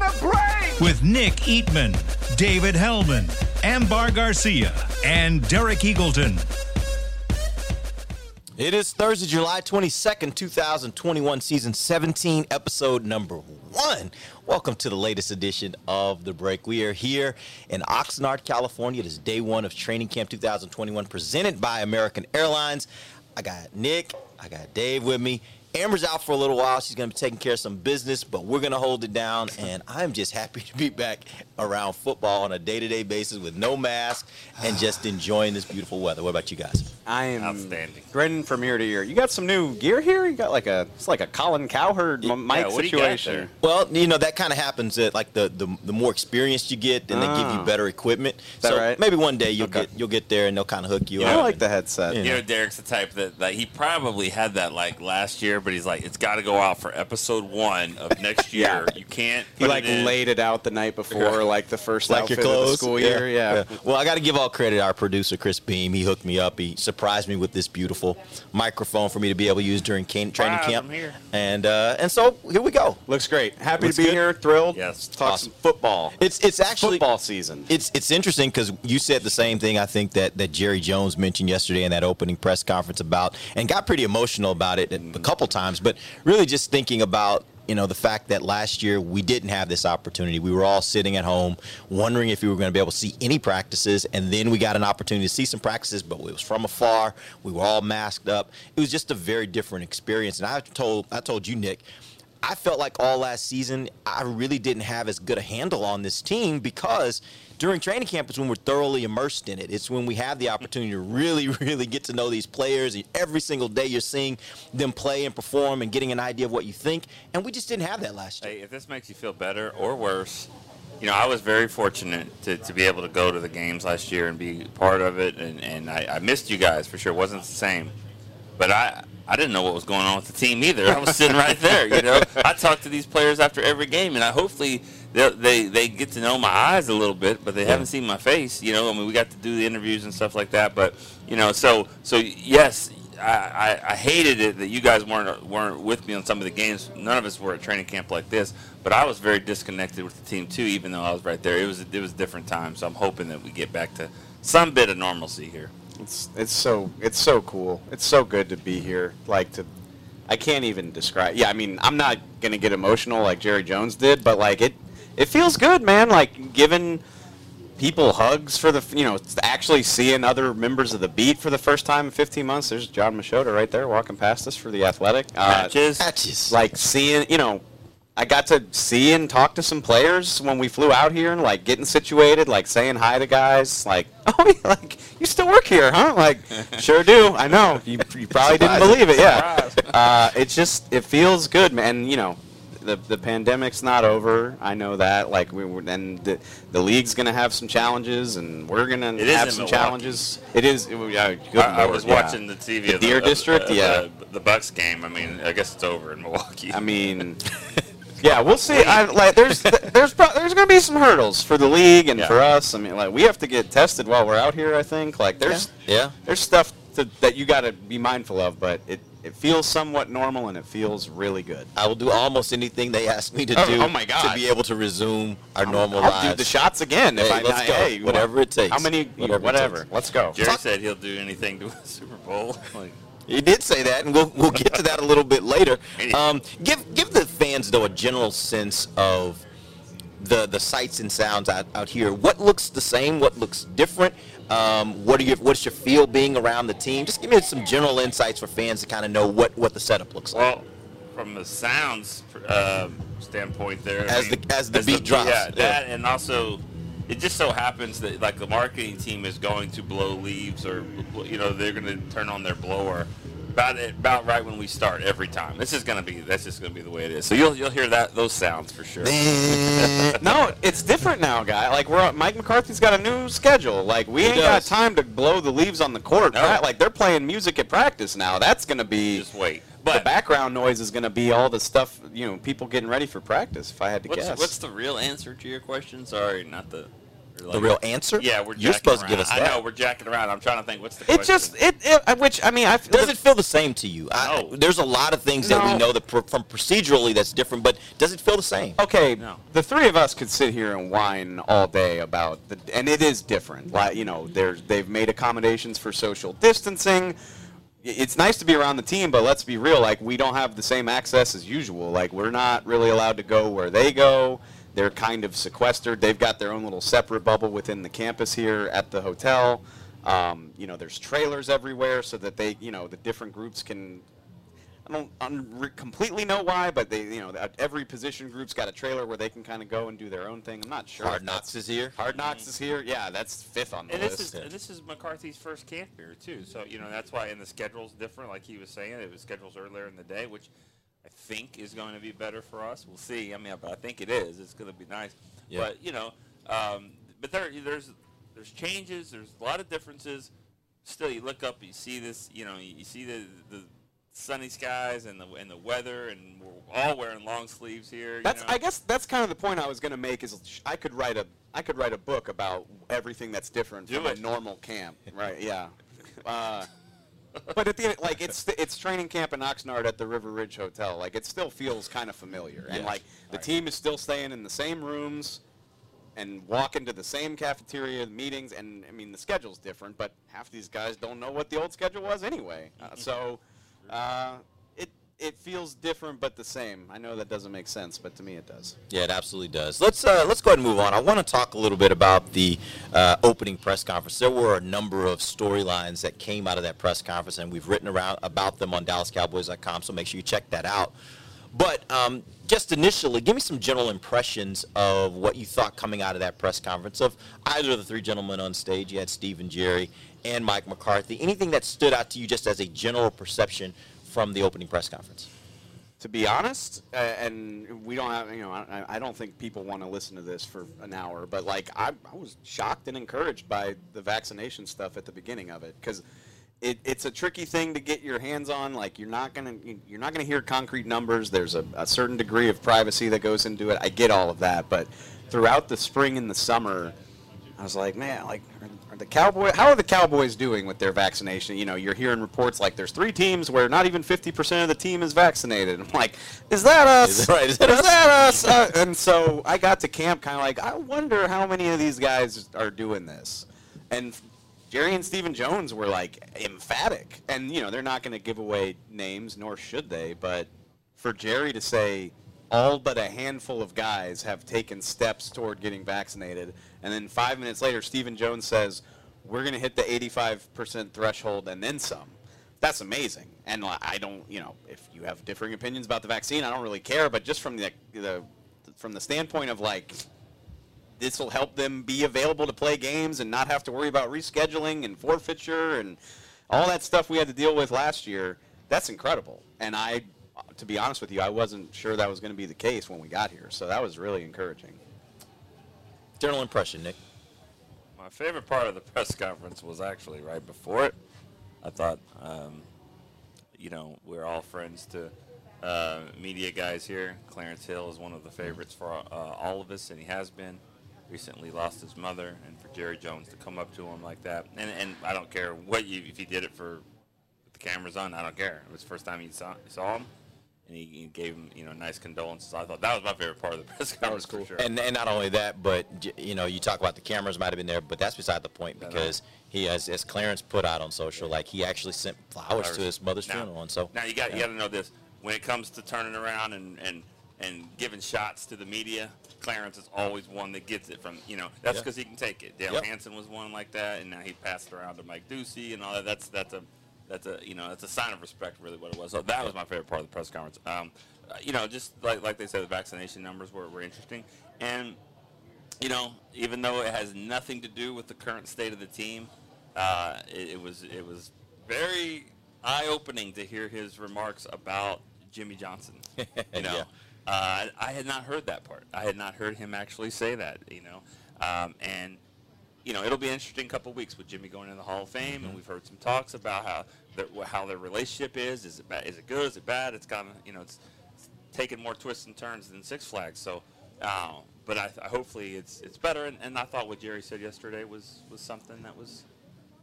the break! With Nick Eatman, David Helman, Amber Garcia, and Derek Eagleton. It is Thursday, July 22nd, 2021, season 17, episode number 1. Welcome to the latest edition of The Break. We are here in Oxnard, California. It is day 1 of Training Camp 2021, presented by American Airlines. I got Nick, I got Dave with me. Amber's out for a little while. She's going to be taking care of some business, but we're going to hold it down, and I'm just happy to be back around football on a day-to-day basis with no mask and just enjoying this beautiful weather. What about you guys? I am outstanding. Grinning from ear to ear. You got some new gear here? You got it's like a Colin Cowherd mic situation. Well, you know, that kind of happens at like the more experienced you get, then they give you better equipment. Is that so right? Maybe one day you'll get there and they'll kind of hook you up. I like the headset. You know, Derek's the type that he probably had that like last year, but he's like, it's got to go out for episode 1 of next year. You can't. He like laid it out the night before, like the first outfit your clothes of the school year. Yeah. Well, I got to give all credit to our producer, Chris Beam. He hooked me up. He surprised me with this beautiful microphone for me to be able to use during training camp. I'm here. And so here we go. Looks great. Happy to be here. Thrilled. Yes. Talk some football. It's actually football season. It's interesting because you said the same thing I think that Jerry Jones mentioned yesterday in that opening press conference about, and got pretty emotional about it a couple times, but really just thinking about, you know, the fact that last year we didn't have this opportunity. We were all sitting at home wondering if we were going to be able to see any practices, and then we got an opportunity to see some practices, but it was from afar. We were all masked up. It was just a very different experience. And I told you, Nick, I felt like all last season I really didn't have as good a handle on this team, because during training camp is when we're thoroughly immersed in it. It's when we have the opportunity to really, really get to know these players. Every single day you're seeing them play and perform and getting an idea of what you think, and we just didn't have that last year. Hey, if this makes you feel better or worse, you know, I was very fortunate to be able to go to the games last year and be part of it, and I missed you guys for sure. It wasn't the same, but I didn't know what was going on with the team either. I was sitting right there, you know. I talk to these players after every game, and I hopefully they get to know my eyes a little bit, but they haven't seen my face, you know. I mean, we got to do the interviews and stuff like that, but you know, so yes, I hated it that you guys weren't with me on some of the games. None of us were at training camp like this, but I was very disconnected with the team too, even though I was right there. It was a different time, so I'm hoping that we get back to some bit of normalcy here. It's so cool. It's so good to be here. I can't even describe. Yeah, I mean, I'm not gonna get emotional like Jerry Jones did, but like it feels good, man. Like giving people hugs for the, you know, actually seeing other members of the beat for the first time in 15 months. There's John Machado right there walking past us for the Athletic. Matches. Like seeing, you know, I got to see and talk to some players when we flew out here and, like, getting situated, like, saying hi to guys. Like, oh, like, you still work here, huh? Like, sure do. I know. You probably didn't believe it, yeah. It feels good, man. You know, the pandemic's not over. I know that. Like, the league's going to have some challenges, and we're going to have some challenges. It is. I was watching the TV. The Deer District, the Bucks game. I mean, I guess it's over in Milwaukee. I mean... Yeah, we'll see. There's going to be some hurdles for the league and for us. I mean, like, we have to get tested while we're out here, I think. Like, there's stuff that you got to be mindful of, but it feels somewhat normal, and it feels really good. I will do almost anything they ask me to do to be able to resume our normal lives. I'll do the shots again. Whatever it takes. How many? Whatever. Let's go. Jerry said he'll do anything to win the Super Bowl. Like, he did say that, and we'll get to that a little bit later. Give the fans, though, a general sense of the sights and sounds out here. What looks the same? What looks different? What's your feel being around the team? Just give me some general insights for fans to kind of know what the setup looks like. Well, from the sounds standpoint there. As the beat drops. Yeah, that, and also it just so happens that, like, the marketing team is going to blow leaves, or, you know, they're going to turn on their blower. About right when we start every time. That's just gonna be the way it is. So you'll hear those sounds for sure. No, it's different now, guy. Like Mike McCarthy's got a new schedule. Like we ain't got time to blow the leaves on the court. No. Like they're playing music at practice now. That's gonna be just wait. But the background noise is gonna be all the stuff people getting ready for practice. If I had to guess, what's the real answer to your question? Sorry, not the. Like, the real answer? Yeah, you're supposed to give us that. I know, we're jacking around. I'm trying to think what's the question. Does it feel the same to you? No. There's a lot of things that we know that from procedurally that's different, but does it feel the same? Okay, no. The three of us could sit here and whine all day about and it is different. Like, they've made accommodations for social distancing. It's nice to be around the team, but let's be real, like we don't have the same access as usual. Like we're not really allowed to go where they go. They're kind of sequestered. They've got their own little separate bubble within the campus here at the hotel. There's trailers everywhere so that they, the different groups can. I don't completely know why, but they, every position group's got a trailer where they can kind of go and do their own thing. I'm not sure. Hard Knocks is here. Hard Knocks is here. Yeah, that's fifth on the list. This is McCarthy's first camp here too, so that's why. And the schedule's different, like he was saying. It was schedules earlier in the day, which. I think is going to be better for us. We'll see. I mean, I think it is. It's going to be nice. Yeah. But but there's changes. There's a lot of differences. Still, you look up, you see this. You see the sunny skies and the weather, and we're all wearing long sleeves here. I guess that's kind of the point I was going to make. Is I could write a book about everything that's different from a normal camp. Right? Yeah. But at the end, like it's training camp in Oxnard at the River Ridge Hotel. Like it still feels kind of familiar, and like the team is still staying in the same rooms, and walking to the same cafeteria meetings. And I mean the schedule's different, but half these guys don't know what the old schedule was anyway. It feels different but the same. I know that doesn't make sense, but to me it does. Yeah, it absolutely does. Let's go ahead and move on. I want to talk a little bit about the opening press conference. There were a number of storylines that came out of that press conference, and we've written about them on DallasCowboys.com, so make sure you check that out. But just initially, give me some general impressions of what you thought coming out of that press conference of either of the three gentlemen on stage. You had Steve and Jerry and Mike McCarthy. Anything that stood out to you just as a general perception from the opening press conference? To be honest, and we don't have, I don't think people want to listen to this for an hour, but like I was shocked and encouraged by the vaccination stuff at the beginning of it, because it's a tricky thing to get your hands on. Like you're not gonna hear concrete numbers. There's a certain degree of privacy that goes into it. I get all of that, but throughout the spring and the summer, I was like, man, like how are the Cowboys doing with their vaccination? You're hearing reports like there's three teams where not even 50% of the team is vaccinated. I'm like, is that us? Is that us? And so I got to camp kind of like, I wonder how many of these guys are doing this. And Jerry and Stephen Jones were like emphatic. And, they're not going to give away names, nor should they. But for Jerry to say, all but a handful of guys have taken steps toward getting vaccinated. And then 5 minutes later, Stephen Jones says, we're going to hit the 85% threshold and then some. That's amazing. And I don't, if you have differing opinions about the vaccine, I don't really care. But just from the standpoint of, like, this will help them be available to play games and not have to worry about rescheduling and forfeiture and all that stuff we had to deal with last year, that's incredible. And to be honest with you, I wasn't sure that was going to be the case when we got here. So that was really encouraging. General impression, Nick. My favorite part of the press conference was actually right before it. I thought, we're all friends to media guys here. Clarence Hill is one of the favorites for all of us, and he has been. Recently lost his mother, and for Jerry Jones to come up to him like that. And I don't care if he did it for the cameras on, I don't care. It was the first time you saw him. And he gave him, nice condolences. I thought that was my favorite part of the press conference. That was cool. Sure. And not only that, but, you talk about the cameras might have been there, but that's beside the point because he, as Clarence put out on social, like he actually sent flowers to his mother's funeral. And so now you got to know this. When it comes to turning around and giving shots to the media, Clarence is always one that gets it from, that's because he can take it. Dale Hansen was one like that, and now he passed it around to Mike Ducey and all that. That's a sign of respect, really, what it was. So that was my favorite part of the press conference. Just like they said, the vaccination numbers were interesting. And, even though it has nothing to do with the current state of the team, it was very eye-opening to hear his remarks about Jimmy Johnson. You know, yeah. I had not heard that part. I had not heard him actually say that. You know, and you know, it'll be an interesting couple of weeks with Jimmy going into the Hall of Fame, mm-hmm. and we've heard some talks about how their relationship is. Is it bad? Is it good? Is it bad? It's kind of, you know, it's taken more twists and turns than Six Flags. So, but hopefully it's better. And I thought what Jerry said yesterday was something that was,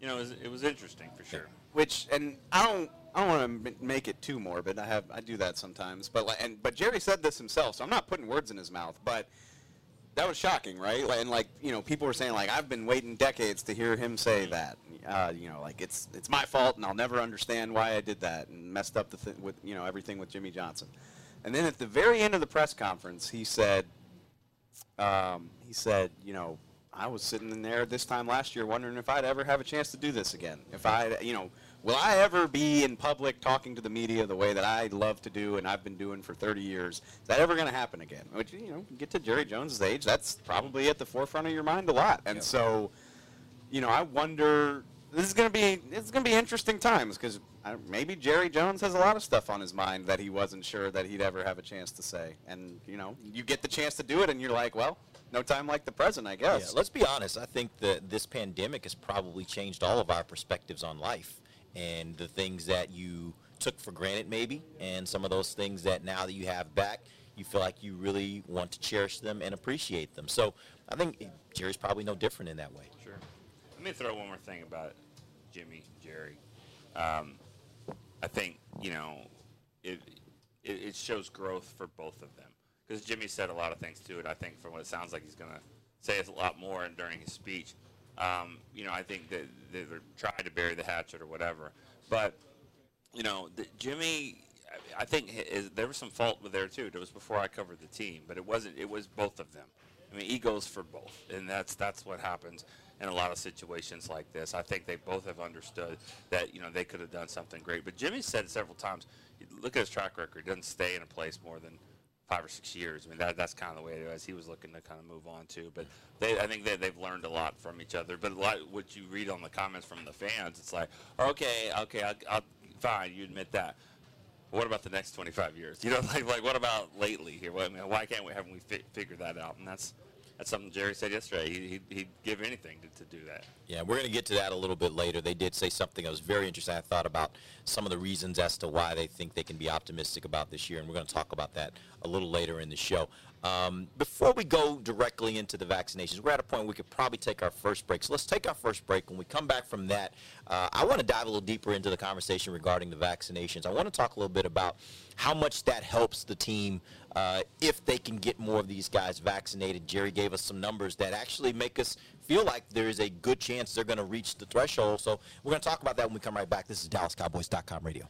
you know, it was interesting for sure. Which, and I don't want to make it too morbid. I do that sometimes. But but Jerry said this himself, so I'm not putting words in his mouth. But that was shocking, right? And you know, people were saying I've been waiting decades to hear him say that. You know, it's my fault, and I'll never understand why I did that and messed up with everything with Jimmy Johnson. And then at the very end of the press conference, he said, you know, I was sitting in there this time last year wondering if I'd ever have a chance to do this again. If I, you know, will I ever be in public talking to the media the way that I love to do and I've been doing for 30 years? Is that ever going to happen again? Which, you know, get to Jerry Jones' age, that's probably at the forefront of your mind a lot. And so, you know, I wonder, it's going to be interesting times, because maybe Jerry Jones has a lot of stuff on his mind that he wasn't sure that he'd ever have a chance to say. And, you know, you get the chance to do it and you're like, well, no time like the present, I guess. Yeah, let's be honest. I think that this pandemic has probably changed all of our perspectives on life and the things that you took for granted maybe, and some of those things that now that you have back, you feel like you really want to cherish them and appreciate them. So I think Jerry's probably no different in that way. Sure. Let me throw one more thing about Jimmy, Jerry. I think, you know, it shows growth for both of them. Because Jimmy said a lot of things to it, I think, from what it sounds like he's going to say a lot more and during his speech. You know, I think that they're trying to bury the hatchet or whatever. But, you know, Jimmy, I think there was some fault there, too. It was before I covered the team, but it was both of them. I mean, egos for both, and that's what happens in a lot of situations like this. I think they both have understood that, you know, they could have done something great. But Jimmy said several times, look at his track record, he doesn't stay in a place more than 5 or 6 years. I mean, that's kind of the way it was. He was looking to kind of move on too. But I think they've learned a lot from each other. But a lot of what you read on the comments from the fans, it's like, okay, I'll fine, you admit that. But what about the next 25 years? You know, like what about lately here? Well, I mean, why can't we haven't we figured that out? And that's something Jerry said yesterday. He'd give anything to do that. Yeah, we're going to get to that a little bit later. They did say something that was very interesting. I thought about some of the reasons as to why they think they can be optimistic about this year, and we're going to talk about that a little later in the show. Before we go directly into the vaccinations, we're at a point we could probably take our first break. So let's take our first break. When we come back from that, I want to dive a little deeper into the conversation regarding the vaccinations. I want to talk a little bit about how much that helps the team if they can get more of these guys vaccinated. Jerry gave us some numbers that actually make us feel like there is a good chance they're going to reach the threshold. So we're going to talk about that when we come right back. This is DallasCowboys.com radio.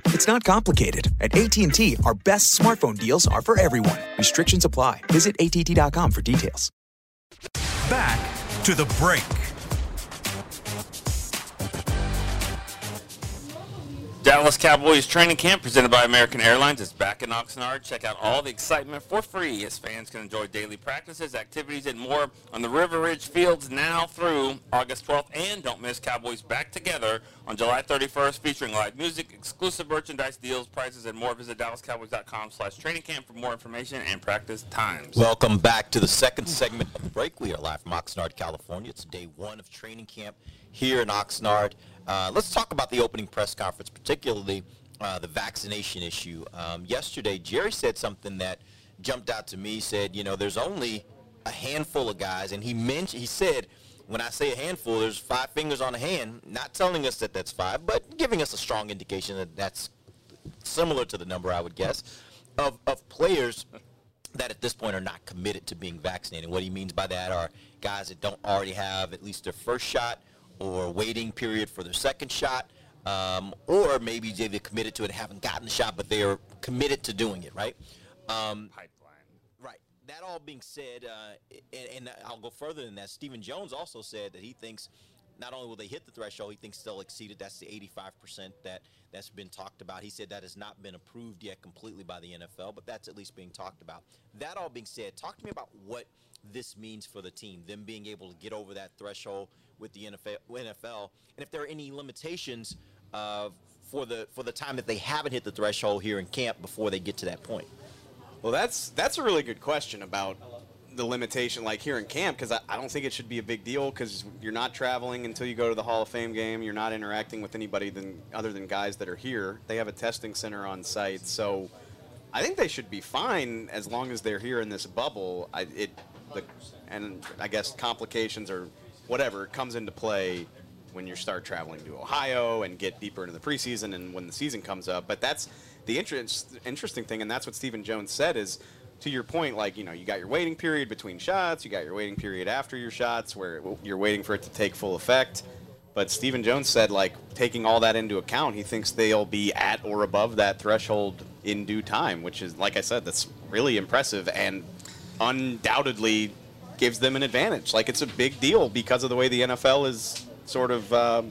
It's not complicated. At AT&T, our best smartphone deals are for everyone. Restrictions apply. Visit att.com for details. Back to the break. Dallas Cowboys training camp presented by American Airlines is back in Oxnard. Check out all the excitement for free as fans can enjoy daily practices, activities, and more on the River Ridge Fields now through August 12th. And don't miss Cowboys Back Together on July 31st featuring live music, exclusive merchandise deals, prices, and more. Visit DallasCowboys.com/training camp for more information and practice times. Welcome back to the second segment of the break. We are live from Oxnard, California. It's day one of training camp here in Oxnard. Let's talk about the opening press conference, particularly the vaccination issue. Yesterday, Jerry said something that jumped out to me. He said, you know, there's only a handful of guys. And he said, when I say a handful, there's five fingers on a hand, not telling us that that's five, but giving us a strong indication that that's similar to the number, I would guess, of players that at this point are not committed to being vaccinated. What he means by that are guys that don't already have at least their first shot, or waiting period for their second shot, or maybe they've committed to it and haven't gotten the shot, but they are committed to doing it, right? Pipeline. Right. That all being said, and I'll go further than that, Stephen Jones also said that he thinks not only will they hit the threshold, he thinks they'll exceed it. That's the 85% that's been talked about. He said that has not been approved yet completely by the NFL, but that's at least being talked about. That all being said, talk to me about what this means for the team, them being able to get over that threshold with the NFL, and if there are any limitations for the time that they haven't hit the threshold here in camp before they get to that point. Well, that's a really good question about the limitation, like here in camp, because I don't think it should be a big deal because you're not traveling until you go to the Hall of Fame game. You're not interacting with anybody other than guys that are here. They have a testing center on site, so I think they should be fine as long as they're here in this bubble. And I guess complications are whatever comes into play when you start traveling to Ohio and get deeper into the preseason and when the season comes up. But that's the interesting thing, and that's what Stephen Jones said is, to your point, like, you know, you got your waiting period between shots, you got your waiting period after your shots where you're waiting for it to take full effect. But Stephen Jones said, like, taking all that into account, he thinks they'll be at or above that threshold in due time, which is, like I said, that's really impressive and undoubtedly gives them an advantage. Like, it's a big deal because of the way the NFL is sort of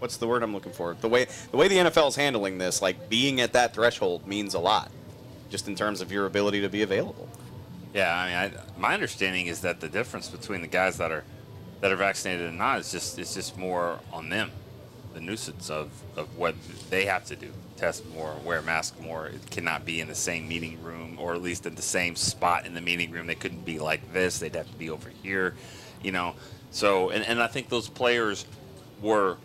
what's the word I'm looking for? The way the NFL is handling this, like, being at that threshold means a lot, just in terms of your ability to be available. Yeah, I mean, my understanding is that the difference between the guys that are vaccinated and not is just more on them, the nuisance of what they have to do, test more, wear a mask more. It cannot be in the same meeting room, or at least in the same spot in the meeting room. They couldn't be like this. They'd have to be over here, you know. So, and I think those players were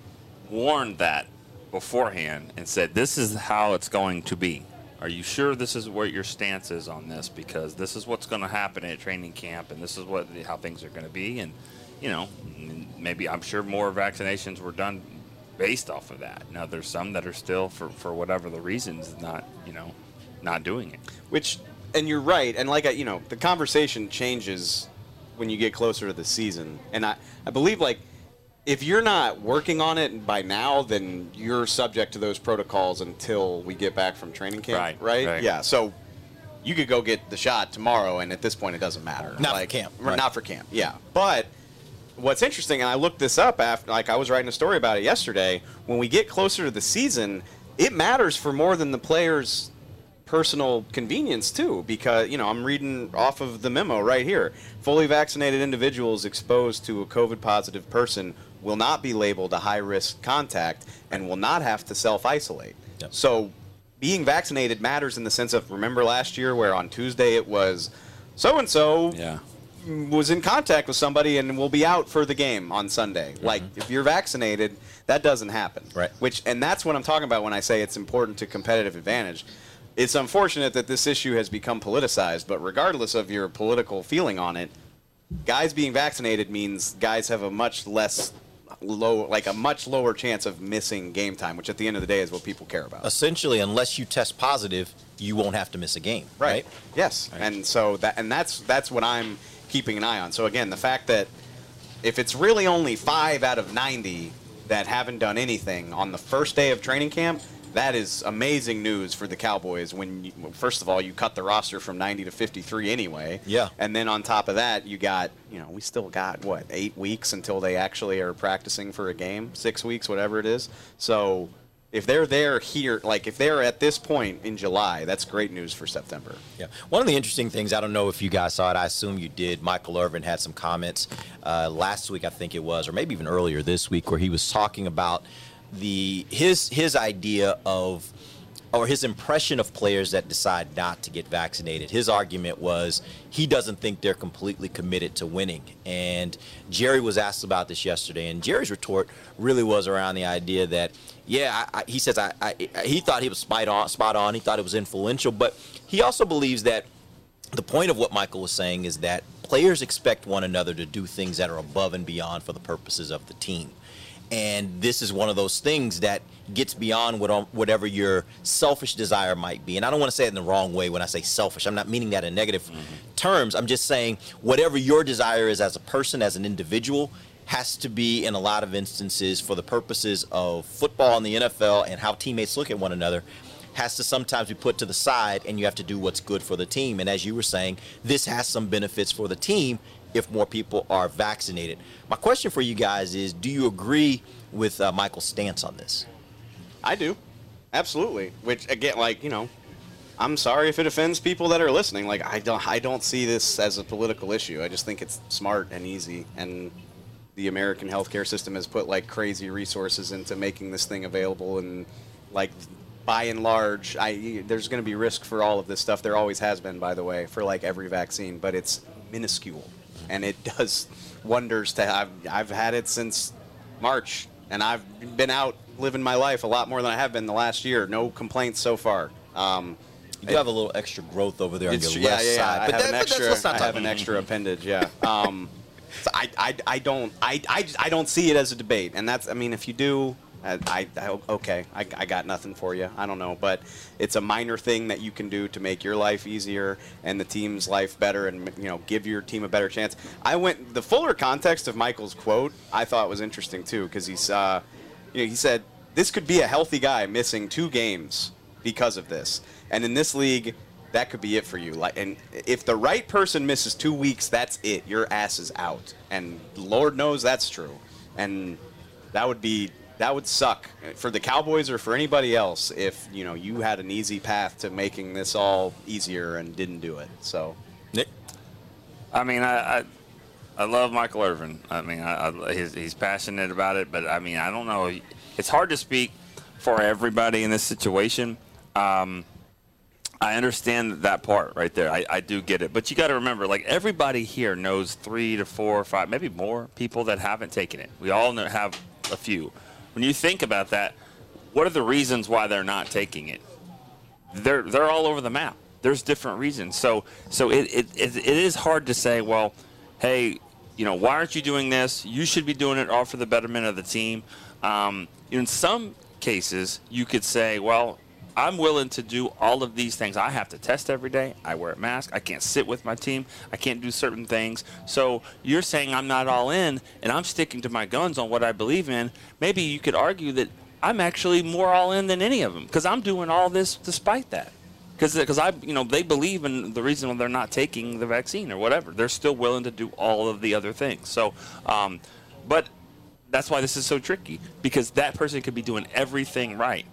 warned that beforehand and said, this is how it's going to be. Are you sure this is what your stance is on this? Because this is what's going to happen at training camp, and this is how things are going to be. And, you know, maybe I'm sure more vaccinations were done based off of that. Now, there's some that are still, for whatever the reasons, not doing it. Which, and you're right, and like, you know, the conversation changes when you get closer to the season. And I believe, like, if you're not working on it by now, then you're subject to those protocols until we get back from training camp, right? Yeah, so you could go get the shot tomorrow, and at this point it doesn't matter. Not like, for camp. Right. Not for camp, yeah. But what's interesting, and I looked this up after, like, I was writing a story about it yesterday, when we get closer to the season, it matters for more than the players' personal convenience, too, because, you know, I'm reading off of the memo right here. Fully vaccinated individuals exposed to a COVID-positive person will not be labeled a high-risk contact and will not have to self-isolate. Yep. So being vaccinated matters in the sense of, remember last year where on Tuesday it was so-and-so. Yeah. Was in contact with somebody and will be out for the game on Sunday. Mm-hmm. Like, if you're vaccinated, that doesn't happen. Right. And that's what I'm talking about when I say it's important to competitive advantage. It's unfortunate that this issue has become politicized, but regardless of your political feeling on it, guys being vaccinated means guys have a much less low, like a much lower chance of missing game time, which at the end of the day is what people care about. Essentially, unless you test positive, you won't have to miss a game, right? Yes, right. And so that's what I'm keeping an eye on. So again, the fact that if it's really only 5 out of 90 that haven't done anything on the first day of training camp, that is amazing news for the Cowboys. When you, first of all, you cut the roster from 90 to 53 anyway. Yeah. And then on top of that, you got, you know, we still got, what, 8 weeks until they actually are practicing for a game? 6 weeks, whatever it is. So if they're there here, like if they're at this point in July, that's great news for September. Yeah. One of the interesting things, I don't know if you guys saw it, I assume you did. Michael Irvin had some comments last week, I think it was, or maybe even earlier this week, where he was talking about his idea of, or his impression of players that decide not to get vaccinated. His argument was he doesn't think they're completely committed to winning. And Jerry was asked about this yesterday, and Jerry's retort really was around the idea that, yeah, he says he thought he was spot on. He thought it was influential, but he also believes that the point of what Michael was saying is that players expect one another to do things that are above and beyond for the purposes of the team. And this is one of those things that gets beyond whatever your selfish desire might be. And I don't want to say it in the wrong way when I say selfish. I'm not meaning that in negative terms. I'm just saying whatever your desire is as a person, as an individual, has to be, in a lot of instances, for the purposes of football in the NFL and how teammates look at one another, has to sometimes be put to the side, and you have to do what's good for the team. And as you were saying, this has some benefits for the team if more people are vaccinated. My question for you guys is, do you agree with Michael's stance on this? I do. Absolutely. Which, again, like, you know, I'm sorry if it offends people that are listening. Like, I don't see this as a political issue. I just think it's smart and easy. And the American healthcare system has put, like, crazy resources into making this thing available. And, like, by and large, there's going to be risk for all of this stuff. There always has been, by the way, for, like, every vaccine. But it's minuscule. And it does wonders to have. I've had it since March, and I've been out living my life a lot more than I have been the last year. No complaints so far. You do have a little extra growth over there on your left side. But I have an extra appendage, yeah. So I don't see it as a debate. And that's, I mean, if you do, I got nothing for you. I don't know, but it's a minor thing that you can do to make your life easier and the team's life better, and, you know, give your team a better chance. The fuller context of Michael's quote I thought was interesting too, because he said this could be a healthy guy missing 2 games because of this, and in this league, that could be it for you. Like, and if the right person misses 2 weeks, that's it. Your ass is out, and Lord knows that's true, and that would suck for the Cowboys or for anybody else if, you know, you had an easy path to making this all easier and didn't do it. So, Nick? I mean, I love Michael Irvin. I mean, he's passionate about it, but, I mean, I don't know. It's hard to speak for everybody in this situation. I understand that part right there. I do get it. But you got to remember, like, everybody here knows 3 to 4 or 5, maybe more people that haven't taken it. We all have a few. When you think about that, what are the reasons why they're not taking it? They're all over the map. There's different reasons. So it is hard to say, well, hey, you know, why aren't you doing this? You should be doing it all for the betterment of the team. In some cases, you could say, well, I'm willing to do all of these things. I have to test every day. I wear a mask. I can't sit with my team. I can't do certain things. So you're saying I'm not all in, and I'm sticking to my guns on what I believe in. Maybe you could argue that I'm actually more all in than any of them because I'm doing all this despite that. Because they believe in the reason why they're not taking the vaccine or whatever. They're still willing to do all of the other things. So, but that's why this is so tricky, because that person could be doing everything right.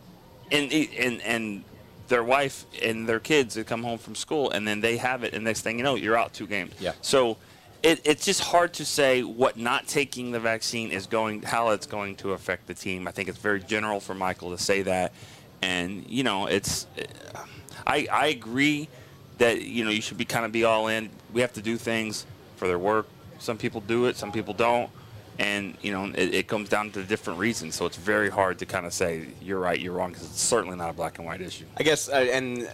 And their wife and their kids that come home from school, and then they have it, and next thing you know, you're out 2 games. Yeah. So it's just hard to say what not taking the vaccine is how it's going to affect the team. I think it's very general for Michael to say that, and you know, it's I agree that, you know, you should be kind of all in. We have to do things for their work. Some people do it, some people don't. And, you know, it comes down to different reasons. So it's very hard to kind of say you're right, you're wrong, because it's certainly not a black and white issue. I guess, and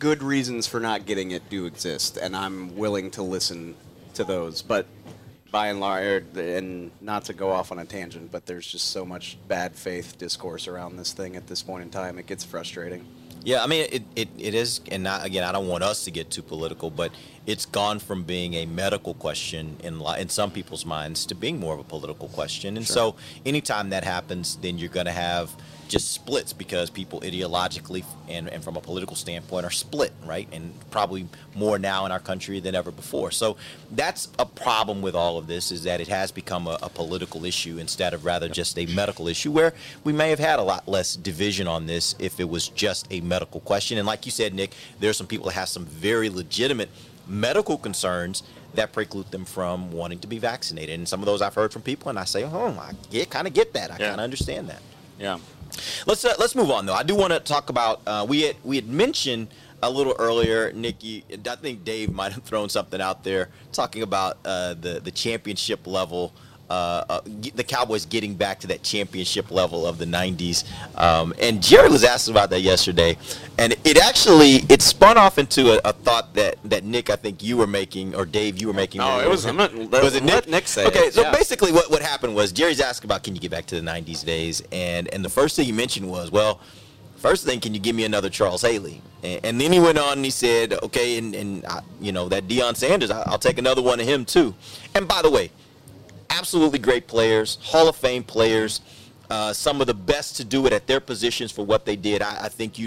good reasons for not getting it do exist, and I'm willing to listen to those. But by and large, and not to go off on a tangent, but there's just so much bad faith discourse around this thing at this point in time. It gets frustrating. Yeah, I mean, it is, and not, again, I don't want us to get too political, but it's gone from being a medical question in some people's minds to being more of a political question. And so anytime that happens, then you're going to have just splits, because people ideologically and from a political standpoint are split, right? And probably more now in our country than ever before. So that's a problem with all of this, is that it has become a political issue instead of rather just a medical issue, where we may have had a lot less division on this if it was just a medical question. And like you said, Nick, there are some people that have some very legitimate medical concerns that preclude them from wanting to be vaccinated. And some of those I've heard from people, and I say, oh, I kind of get that. I kind of understand that. Yeah. Let's move on, though. I do want to talk about we had mentioned a little earlier, Nikki, I think Dave might have thrown something out there talking about the championship level, the Cowboys getting back to that championship level of the 90s. And Jerry was asked about that yesterday, and it spun off into a thought that Nick, I think you were making, or Dave, you were making. No, it was him. Was it Nick? Nick said okay, so basically what happened was Jerry's asked about, can you get back to the 90s days? And the first thing he mentioned was, well, first thing, can you give me another Charles Haley? And then he went on and he said, okay, and that Deion Sanders, I'll take another one of him too. And by the way, absolutely great players, Hall of Fame players, some of the best to do it at their positions for what they did. I think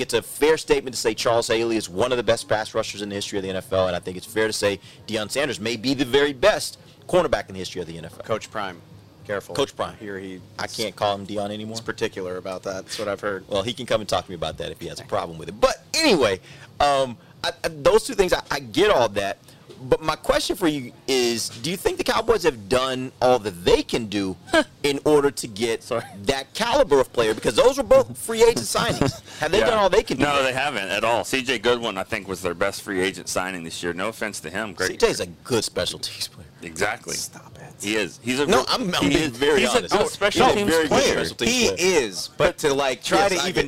it's a fair statement to say Charles Haley is one of the best pass rushers in the history of the NFL, and I think it's fair to say Deion Sanders may be the very best cornerback in the history of the NFL. Coach Prime. Careful. Coach Prime. Here I can't call him Deion anymore. He's particular about that. That's what I've heard. Well, he can come and talk to me about that if he has a problem with it. But anyway, those two things, I get all that. But my question for you is, do you think the Cowboys have done all that they can do in order to get that caliber of player? Because those were both free agent signings. Have they done all they can do? No, they haven't at all. C.J. Goodwin, I think, was their best free agent signing this year. No offense to him. C.J.'s a good special teams player. Exactly. Stop it. He is. He's a I'm being very honest. He's a special teams player. He is. But to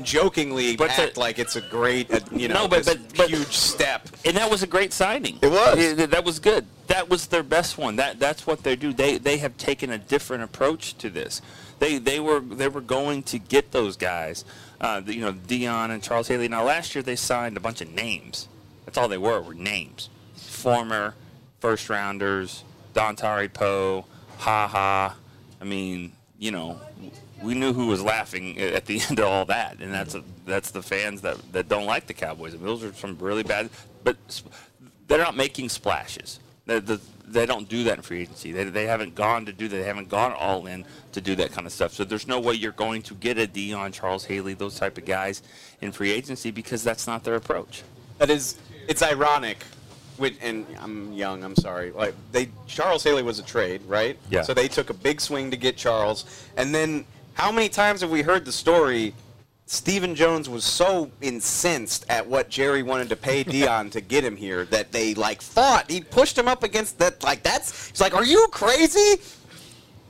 jokingly act like it's a great, huge step. And that was a great signing. It was. That was good. That was their best one. That's what they do. They have taken a different approach to this. They were going to get those guys, Deion and Charles Haley. Now last year they signed a bunch of names. That's all they were names. Former first rounders, Dontari Poe, I mean, we knew who was laughing at the end of all that, and that's the fans that don't like the Cowboys. I mean, those are some really bad, but they're not making splashes. They don't do that in free agency. They haven't gone to do that. They haven't gone all in to do that kind of stuff. So there's no way you're going to get a Deion, Charles Haley, those type of guys in free agency, because that's not their approach. It's ironic. And I'm young, I'm sorry. Charles Haley was a trade, right? Yeah. So they took a big swing to get Charles. And then how many times have we heard the story? Stephen Jones was so incensed at what Jerry wanted to pay Deion to get him here that they fought. He pushed him up against that. He's like, "Are you crazy?"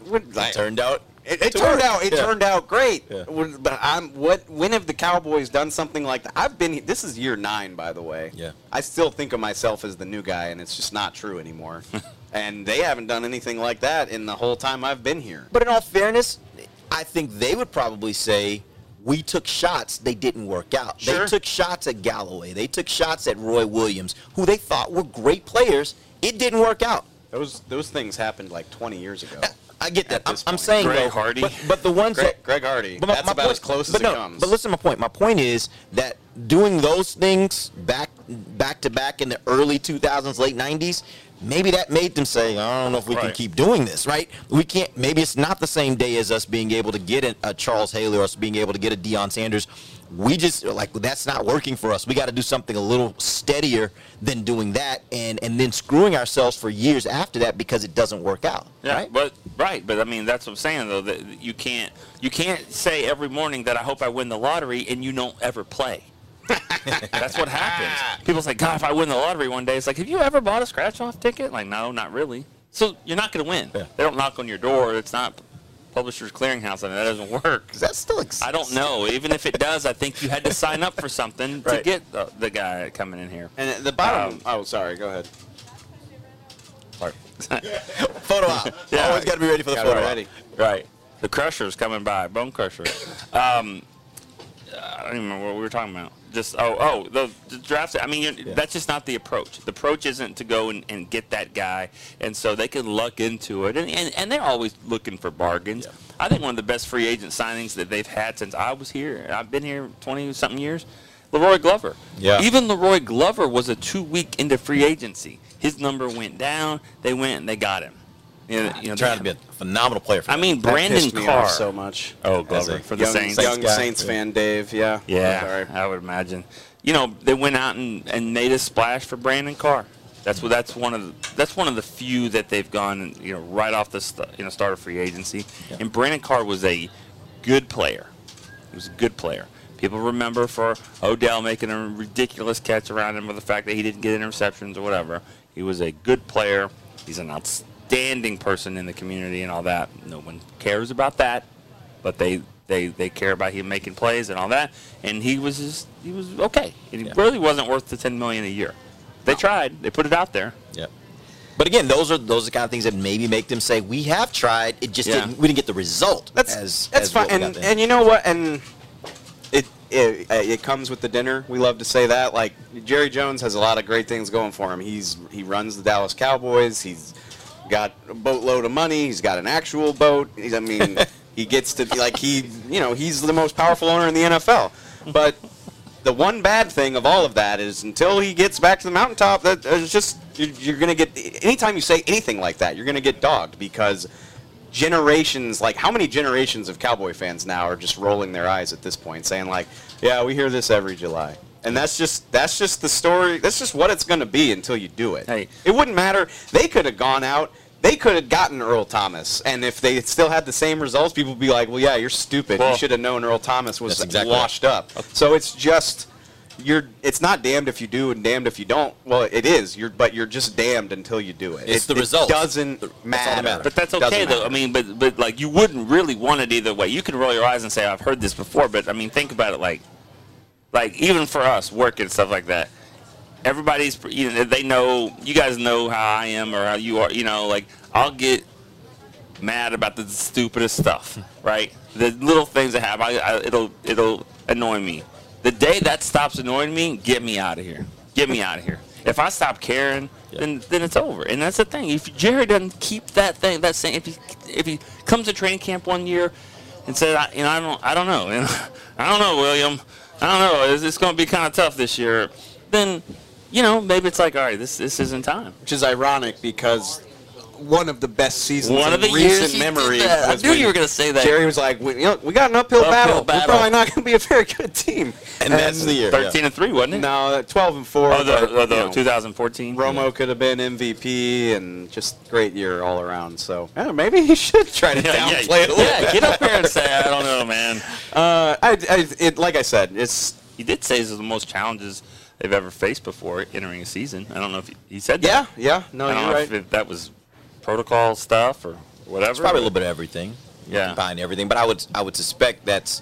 It turned out great. Yeah. But when have the Cowboys done something like that? This is year 9, by the way. Yeah. I still think of myself as the new guy, and it's just not true anymore. And they haven't done anything like that in the whole time I've been here. But in all fairness, I think they would probably say, we took shots, they didn't work out. Sure. They took shots at Galloway. They took shots at Roy Williams, who they thought were great players. It didn't work out. Those things happened 20 years ago. I get that. I'm saying, Greg Hardy. But the ones Greg Hardy. But that's about as close as it comes. But listen to my point. My point is that doing those things back to back in the early 2000s, late 90s, maybe that made them say, I don't know if we can keep doing this, right? We can't. Maybe it's not the same day as us being able to get a Charles Haley, or us being able to get a Deion Sanders. We just that's not working for us. We got to do something a little steadier than doing that, and then screwing ourselves for years after that because it doesn't work out. Yeah, right? But I mean, that's what I'm saying, though, that you can't say every morning that I hope I win the lottery and you don't ever play. That's what happens. People say, God, if I win the lottery one day, it's like, have you ever bought a scratch-off ticket? No, not really. So you're not going to win. Yeah. They don't knock on your door. It's not Publishers Clearinghouse. I mean, that doesn't work. Does that still exist? I don't know. Even if it does, I think you had to sign up for something right. to get the guy coming in here. And at the bottom. Oh, sorry. Go ahead. Sorry. Photo op. Yeah. Always got to be ready for the photo op. Right. The Crusher's coming by. Bone Crusher. I don't even remember what we were talking about. Just the draft. I mean, that's just not the approach. The approach isn't to go and get that guy, and so they can luck into it. And they're always looking for bargains. Yeah. I think one of the best free agent signings that they've had since I was here, and I've been here 20-something years, Leroy Glover. Yeah. Even Leroy Glover was a 2-week into free agency. His number went down. They went and they got him. You know, trying to be a phenomenal player. For I mean, Brandon Carr so much. Oh, Glover for the Saints. Young Saints fan, Dave. Yeah. Yeah. I would imagine. You know, they went out and made a splash for Brandon Carr. That's one of the few that they've gone. You know, right off the start of free agency. Yeah. And Brandon Carr was a good player. He was a good player. People remember for Odell making a ridiculous catch around him, or the fact that he didn't get interceptions or whatever. He was a good player. He's an outstanding person in the community and all that. No one cares about that, but they care about him making plays and all that. And he was okay. It really wasn't worth the $10 million a year. They tried. They put it out there. Yeah. But again, those are the kind of things that maybe make them say, "We have tried. It just we didn't get the result." That's fine. And you know what? And it comes with the dinner. We love to say that. Like Jerry Jones has a lot of great things going for him. He runs the Dallas Cowboys. He's got a boatload of money. He's got an actual boat. I mean, he gets to be like he's the most powerful owner in the NFL. But the one bad thing of all of that is until he gets back to the mountaintop, that it's just you're gonna get. Anytime you say anything like that, you're gonna get dogged because generations, like how many generations of Cowboy fans now are just rolling their eyes at this point, saying like, yeah, we hear this every July. And that's just the story. That's just what it's going to be until you do it. Hey. It wouldn't matter. They could have gone out. They could have gotten Earl Thomas. And if they still had the same results, people would be like, well, yeah, you're stupid. Well, you should have known Earl Thomas was washed up. Okay. So it's just it's not damned if you do and damned if you don't. Well, it is. But you're just damned until you do it. It's the result. It doesn't matter. But that's okay though. I mean, but like you wouldn't really want it either way. You could roll your eyes and say, I've heard this before, but I mean, think about it like even for us working stuff like that, everybody's they know you guys know how I am or how you are. You know, like I'll get mad about the stupidest stuff, right? The little things that happen, it'll annoy me. The day that stops annoying me, get me out of here. Get me out of here. If I stop caring, then it's over. And that's the thing. If Jerry doesn't keep that thing, if he comes to training camp one year and says, I don't know, you know, I don't know, William. I don't know. It's going to be kind of tough this year. Then, you know, maybe it's like, all right, this isn't time. Which is ironic because one of the best seasons in recent memory. I knew you were going to say that. Jerry was like, we got an uphill battle. We're probably not going to be a very good team. And that's the year. 13-3, wasn't it? No, 12-4. Oh, the 2014. Romo could have been MVP and just great year all around. So maybe he should try to downplay it a little bit. Get up there and say, I don't know, man. Like I said, he did say this is the most challenges they've ever faced before entering a season. I don't know if he said that. Yeah. No, you're right. If that was protocol stuff or whatever. It's probably a little bit of everything. Yeah. Combine everything. But I would suspect that's,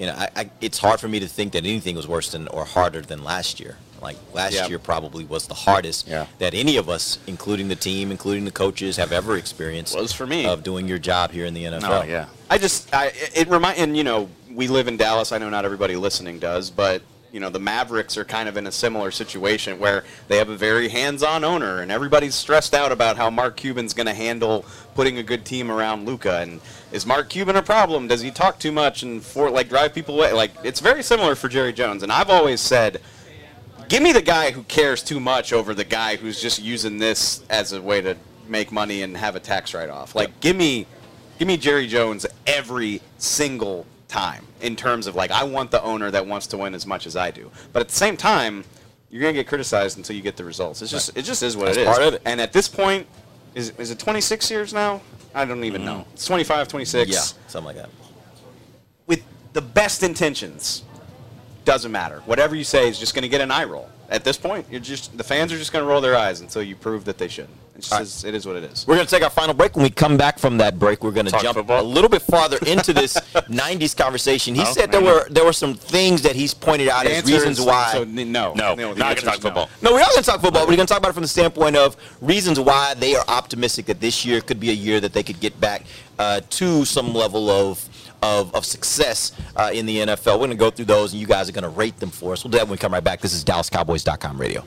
you know, it's hard for me to think that anything was worse than or harder than last year. Like last year probably was the hardest that any of us, including the team, including the coaches, have ever experienced. Was for me. Of doing your job here in the NFL. Oh, yeah. And you know, we live in Dallas. I know not everybody listening does, but you know, the Mavericks are kind of in a similar situation where they have a very hands-on owner, and everybody's stressed out about how Mark Cuban's going to handle putting a good team around Luka. And is Mark Cuban a problem? Does he talk too much and drive people away? Like, it's very similar for Jerry Jones. And I've always said, give me the guy who cares too much over the guy who's just using this as a way to make money and have a tax write-off. Like, give me Jerry Jones every single time in terms of I want the owner that wants to win as much as I do, but at the same time you're gonna get criticized until you get the results. It just is what it is. Part of it. And at this point, is it 26 years now? I don't even know. It's 25, 26. Yeah, something like that. With the best intentions, doesn't matter. Whatever you say is just gonna get an eye roll. at this point, you're just the fans are just going to roll their eyes until you prove that they shouldn't. It is what it is. We're going to take our final break. When we come back from that break, we're going to jump football. A little bit farther into this 90s conversation. He said there were some things that he's pointed out as reasons why. So, no, we're not going to talk football. No, we are going to talk football. We're going to talk about it from the standpoint of reasons why they are optimistic that this year could be a year that they could get back to some level of success in the NFL. We're going to go through those, and you guys are going to rate them for us. We'll do that when we come right back. This is DallasCowboys.com radio.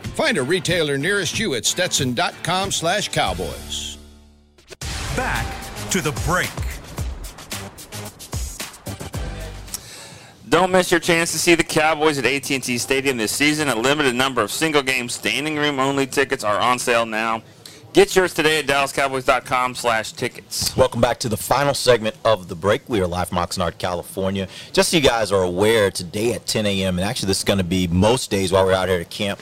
Find a retailer nearest you at stetson.com/cowboys. Back to the break. Don't miss your chance to see the Cowboys at AT&T Stadium this season. A limited number of single-game standing room-only tickets are on sale now. Get yours today at DallasCowboys.com/tickets. Welcome back to the final segment of the break. We are live from Oxnard, California. Just so you guys are aware, today at 10 a.m., and actually this is going to be most days while we're out here at camp,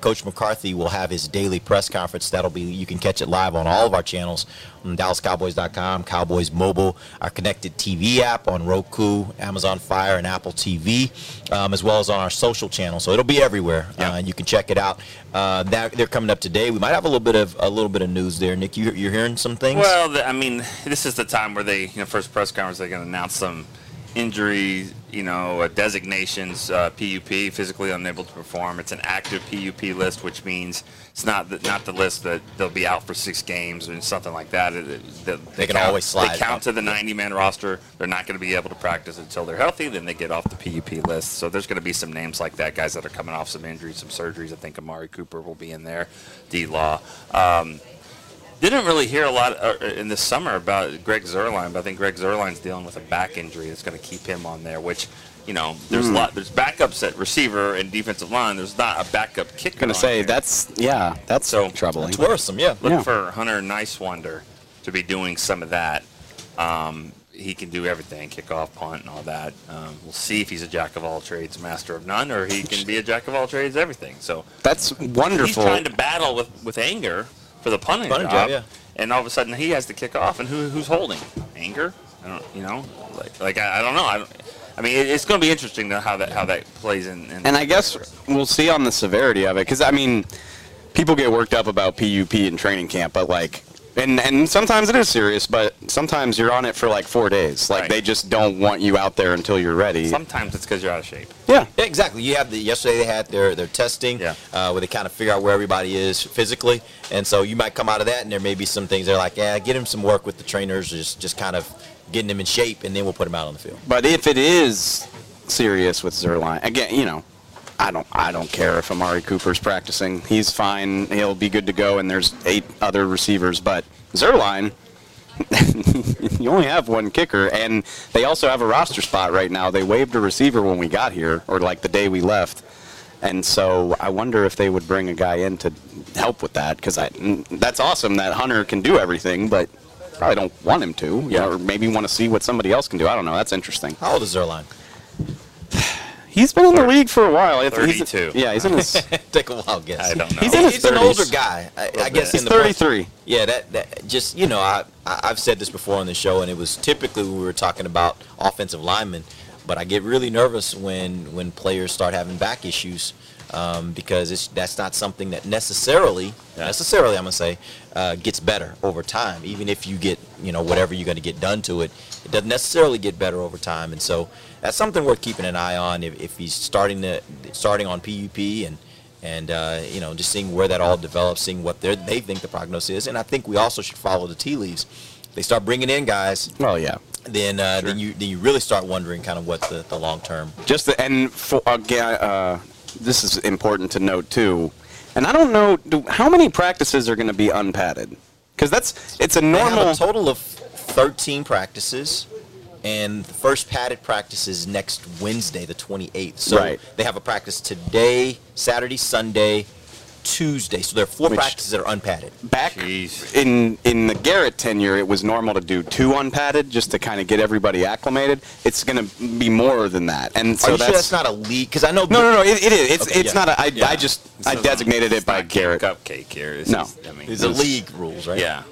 Coach McCarthy will have his daily press conference. That'll be, you can catch it live on all of our channels, on DallasCowboys.com, Cowboys Mobile, our connected TV app on Roku, Amazon Fire, and Apple TV, as well as on our social channel. So it'll be everywhere, and you can check it out. They're coming up today. We might have a little bit of news there, Nick. You're hearing some things? Well, this is the time where they, first press conference, they're going to announce some injuries, designations, PUP, physically unable to perform. It's an active PUP list, which means it's not the list that they'll be out for 6 games or something like that. They can always slide. They count to the 90-man roster. They're not going to be able to practice until they're healthy. Then they get off the PUP list. So there's going to be some names like that, guys that are coming off some injuries, some surgeries. I think Amari Cooper will be in there, D-Law. Didn't really hear a lot in the summer about Greg Zuerlein, but I think Greg Zuerlein's dealing with a back injury that's going to keep him on there, which, there's a lot. There's backups at receiver and defensive line. There's not a backup kicker. I'm going to say that's so troubling. It's worrisome, yeah. Look for Hunter Nicewander to be doing some of that. He can do everything, kickoff, punt, and all that. We'll see if he's a jack of all trades, master of none, or he can be a jack of all trades, everything. So that's wonderful. He's trying to battle with anger for the punting job, yeah. And all of a sudden he has to kick off, and who's holding? Anger? I don't, I don't know. It's going to be interesting to how that plays in. And I guess we'll see on the severity of it, because people get worked up about PUP in training camp, but and sometimes it is serious, but sometimes you're on it for 4 days. Right. They just don't want you out there until you're ready. Sometimes it's because you're out of shape. Yeah, exactly. You have yesterday they had their testing where they kind of figure out where everybody is physically, and so you might come out of that and there may be some things they're like, yeah, get him some work with the trainers, just kind of getting him in shape, and then we'll put him out on the field. But if it is serious with Zuerlein, again, I don't care if Amari Cooper's practicing. He's fine. He'll be good to go, and there's 8 other receivers. But Zuerlein, you only have 1 kicker, and they also have a roster spot right now. They waived a receiver when we got here, or like the day we left. And so I wonder if they would bring a guy in to help with that, because that's awesome that Hunter can do everything, but probably don't want him to. Yeah, or maybe want to see what somebody else can do. I don't know. That's interesting. How old is Zuerlein? He's been in the league for a while. 32. He's in his... Take a wild guess. I don't know. He's an older guy. I guess he's in the 33. Yeah, that just, you know, I've said this before on the show, and it was typically we were talking about offensive linemen, but I get really nervous when players start having back issues because that's not something that necessarily, I'm going to say, gets better over time. Even if you get, you know, whatever you're going to get done to it, it doesn't necessarily get better over time. And so... that's something worth keeping an eye on if he's starting on PUP and you know, just seeing where that all develops, seeing what they think the prognosis is. And I think we also should follow the tea leaves. They start bringing in guys. Oh yeah. Then you really start wondering kind of what's the long term. This is important to note too. And I don't know how many practices are going to be unpadded, because it's a normal. They have a total of 13 practices. And the first padded practice is next Wednesday, the 28th. So They have a practice today, Saturday, Sunday, Tuesday. So there are 4 practices that are unpadded. Back in the Garrett tenure, it was normal to do 2 unpadded just to kind of get everybody acclimated. It's going to be more than that. And so sure that's not a league? Because I know. No, it is. It's not. I designated it by Garrett. Cupcake here. It's the league rules, right? Yeah.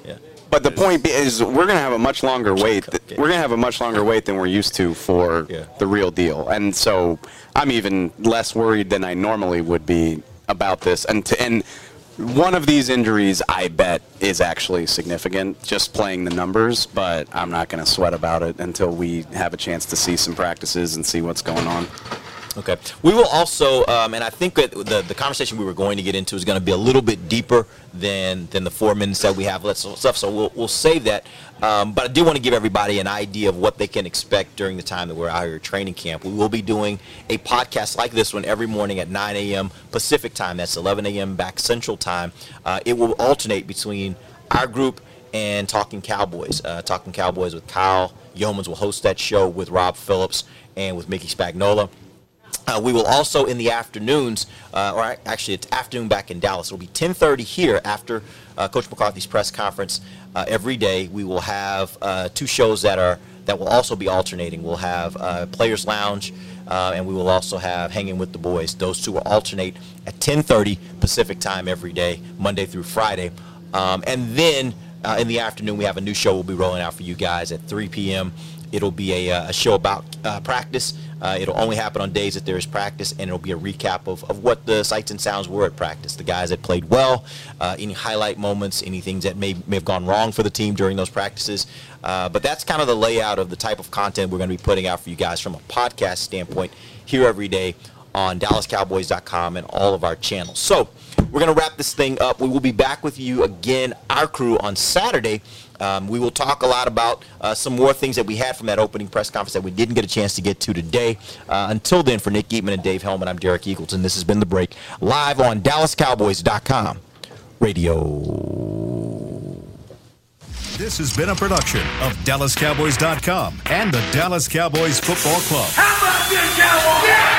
But the point is, we're gonna have a much longer wait. We're gonna have a much longer wait than we're used to for the real deal, and so I'm even less worried than I normally would be about this. And one of these injuries, I bet, is actually significant. Just playing the numbers, but I'm not gonna sweat about it until we have a chance to see some practices and see what's going on. Okay. We will also, and I think that the conversation we were going to get into is going to be a little bit deeper than the 4 minutes that we have left. So we'll save that. But I do want to give everybody an idea of what they can expect during the time that we're out here at training camp. We will be doing a podcast like this one every morning at 9 a.m. Pacific time. That's 11 a.m. back Central time. It will alternate between our group and Talking Cowboys. Talking Cowboys with Kyle Yeomans will host that show with Rob Phillips and with Mickey Spagnola. We will also in the afternoons, or actually it's afternoon back in Dallas. It'll be 10:30 here after Coach McCarthy's press conference every day. We will have 2 shows that will also be alternating. We'll have Players Lounge, and we will also have Hanging with the Boys. Those 2 will alternate at 10:30 Pacific time every day, Monday through Friday. And then in the afternoon we have a new show we'll be rolling out for you guys at 3 p.m. It'll be a show about practice. It'll only happen on days that there is practice, and it'll be a recap of what the sights and sounds were at practice, the guys that played well, any highlight moments, any things that may have gone wrong for the team during those practices. But that's kind of the layout of the type of content we're going to be putting out for you guys from a podcast standpoint here every day on DallasCowboys.com and all of our channels. So we're going to wrap this thing up. We will be back with you again, our crew, on Saturday. We will talk a lot about some more things that we had from that opening press conference that we didn't get a chance to get to today. Until then, for Nick Eatman and Dave Helman, I'm Derek Eagleton. This has been The Break, live on DallasCowboys.com radio. This has been a production of DallasCowboys.com and the Dallas Cowboys Football Club. How about this, Cowboys? Yeah!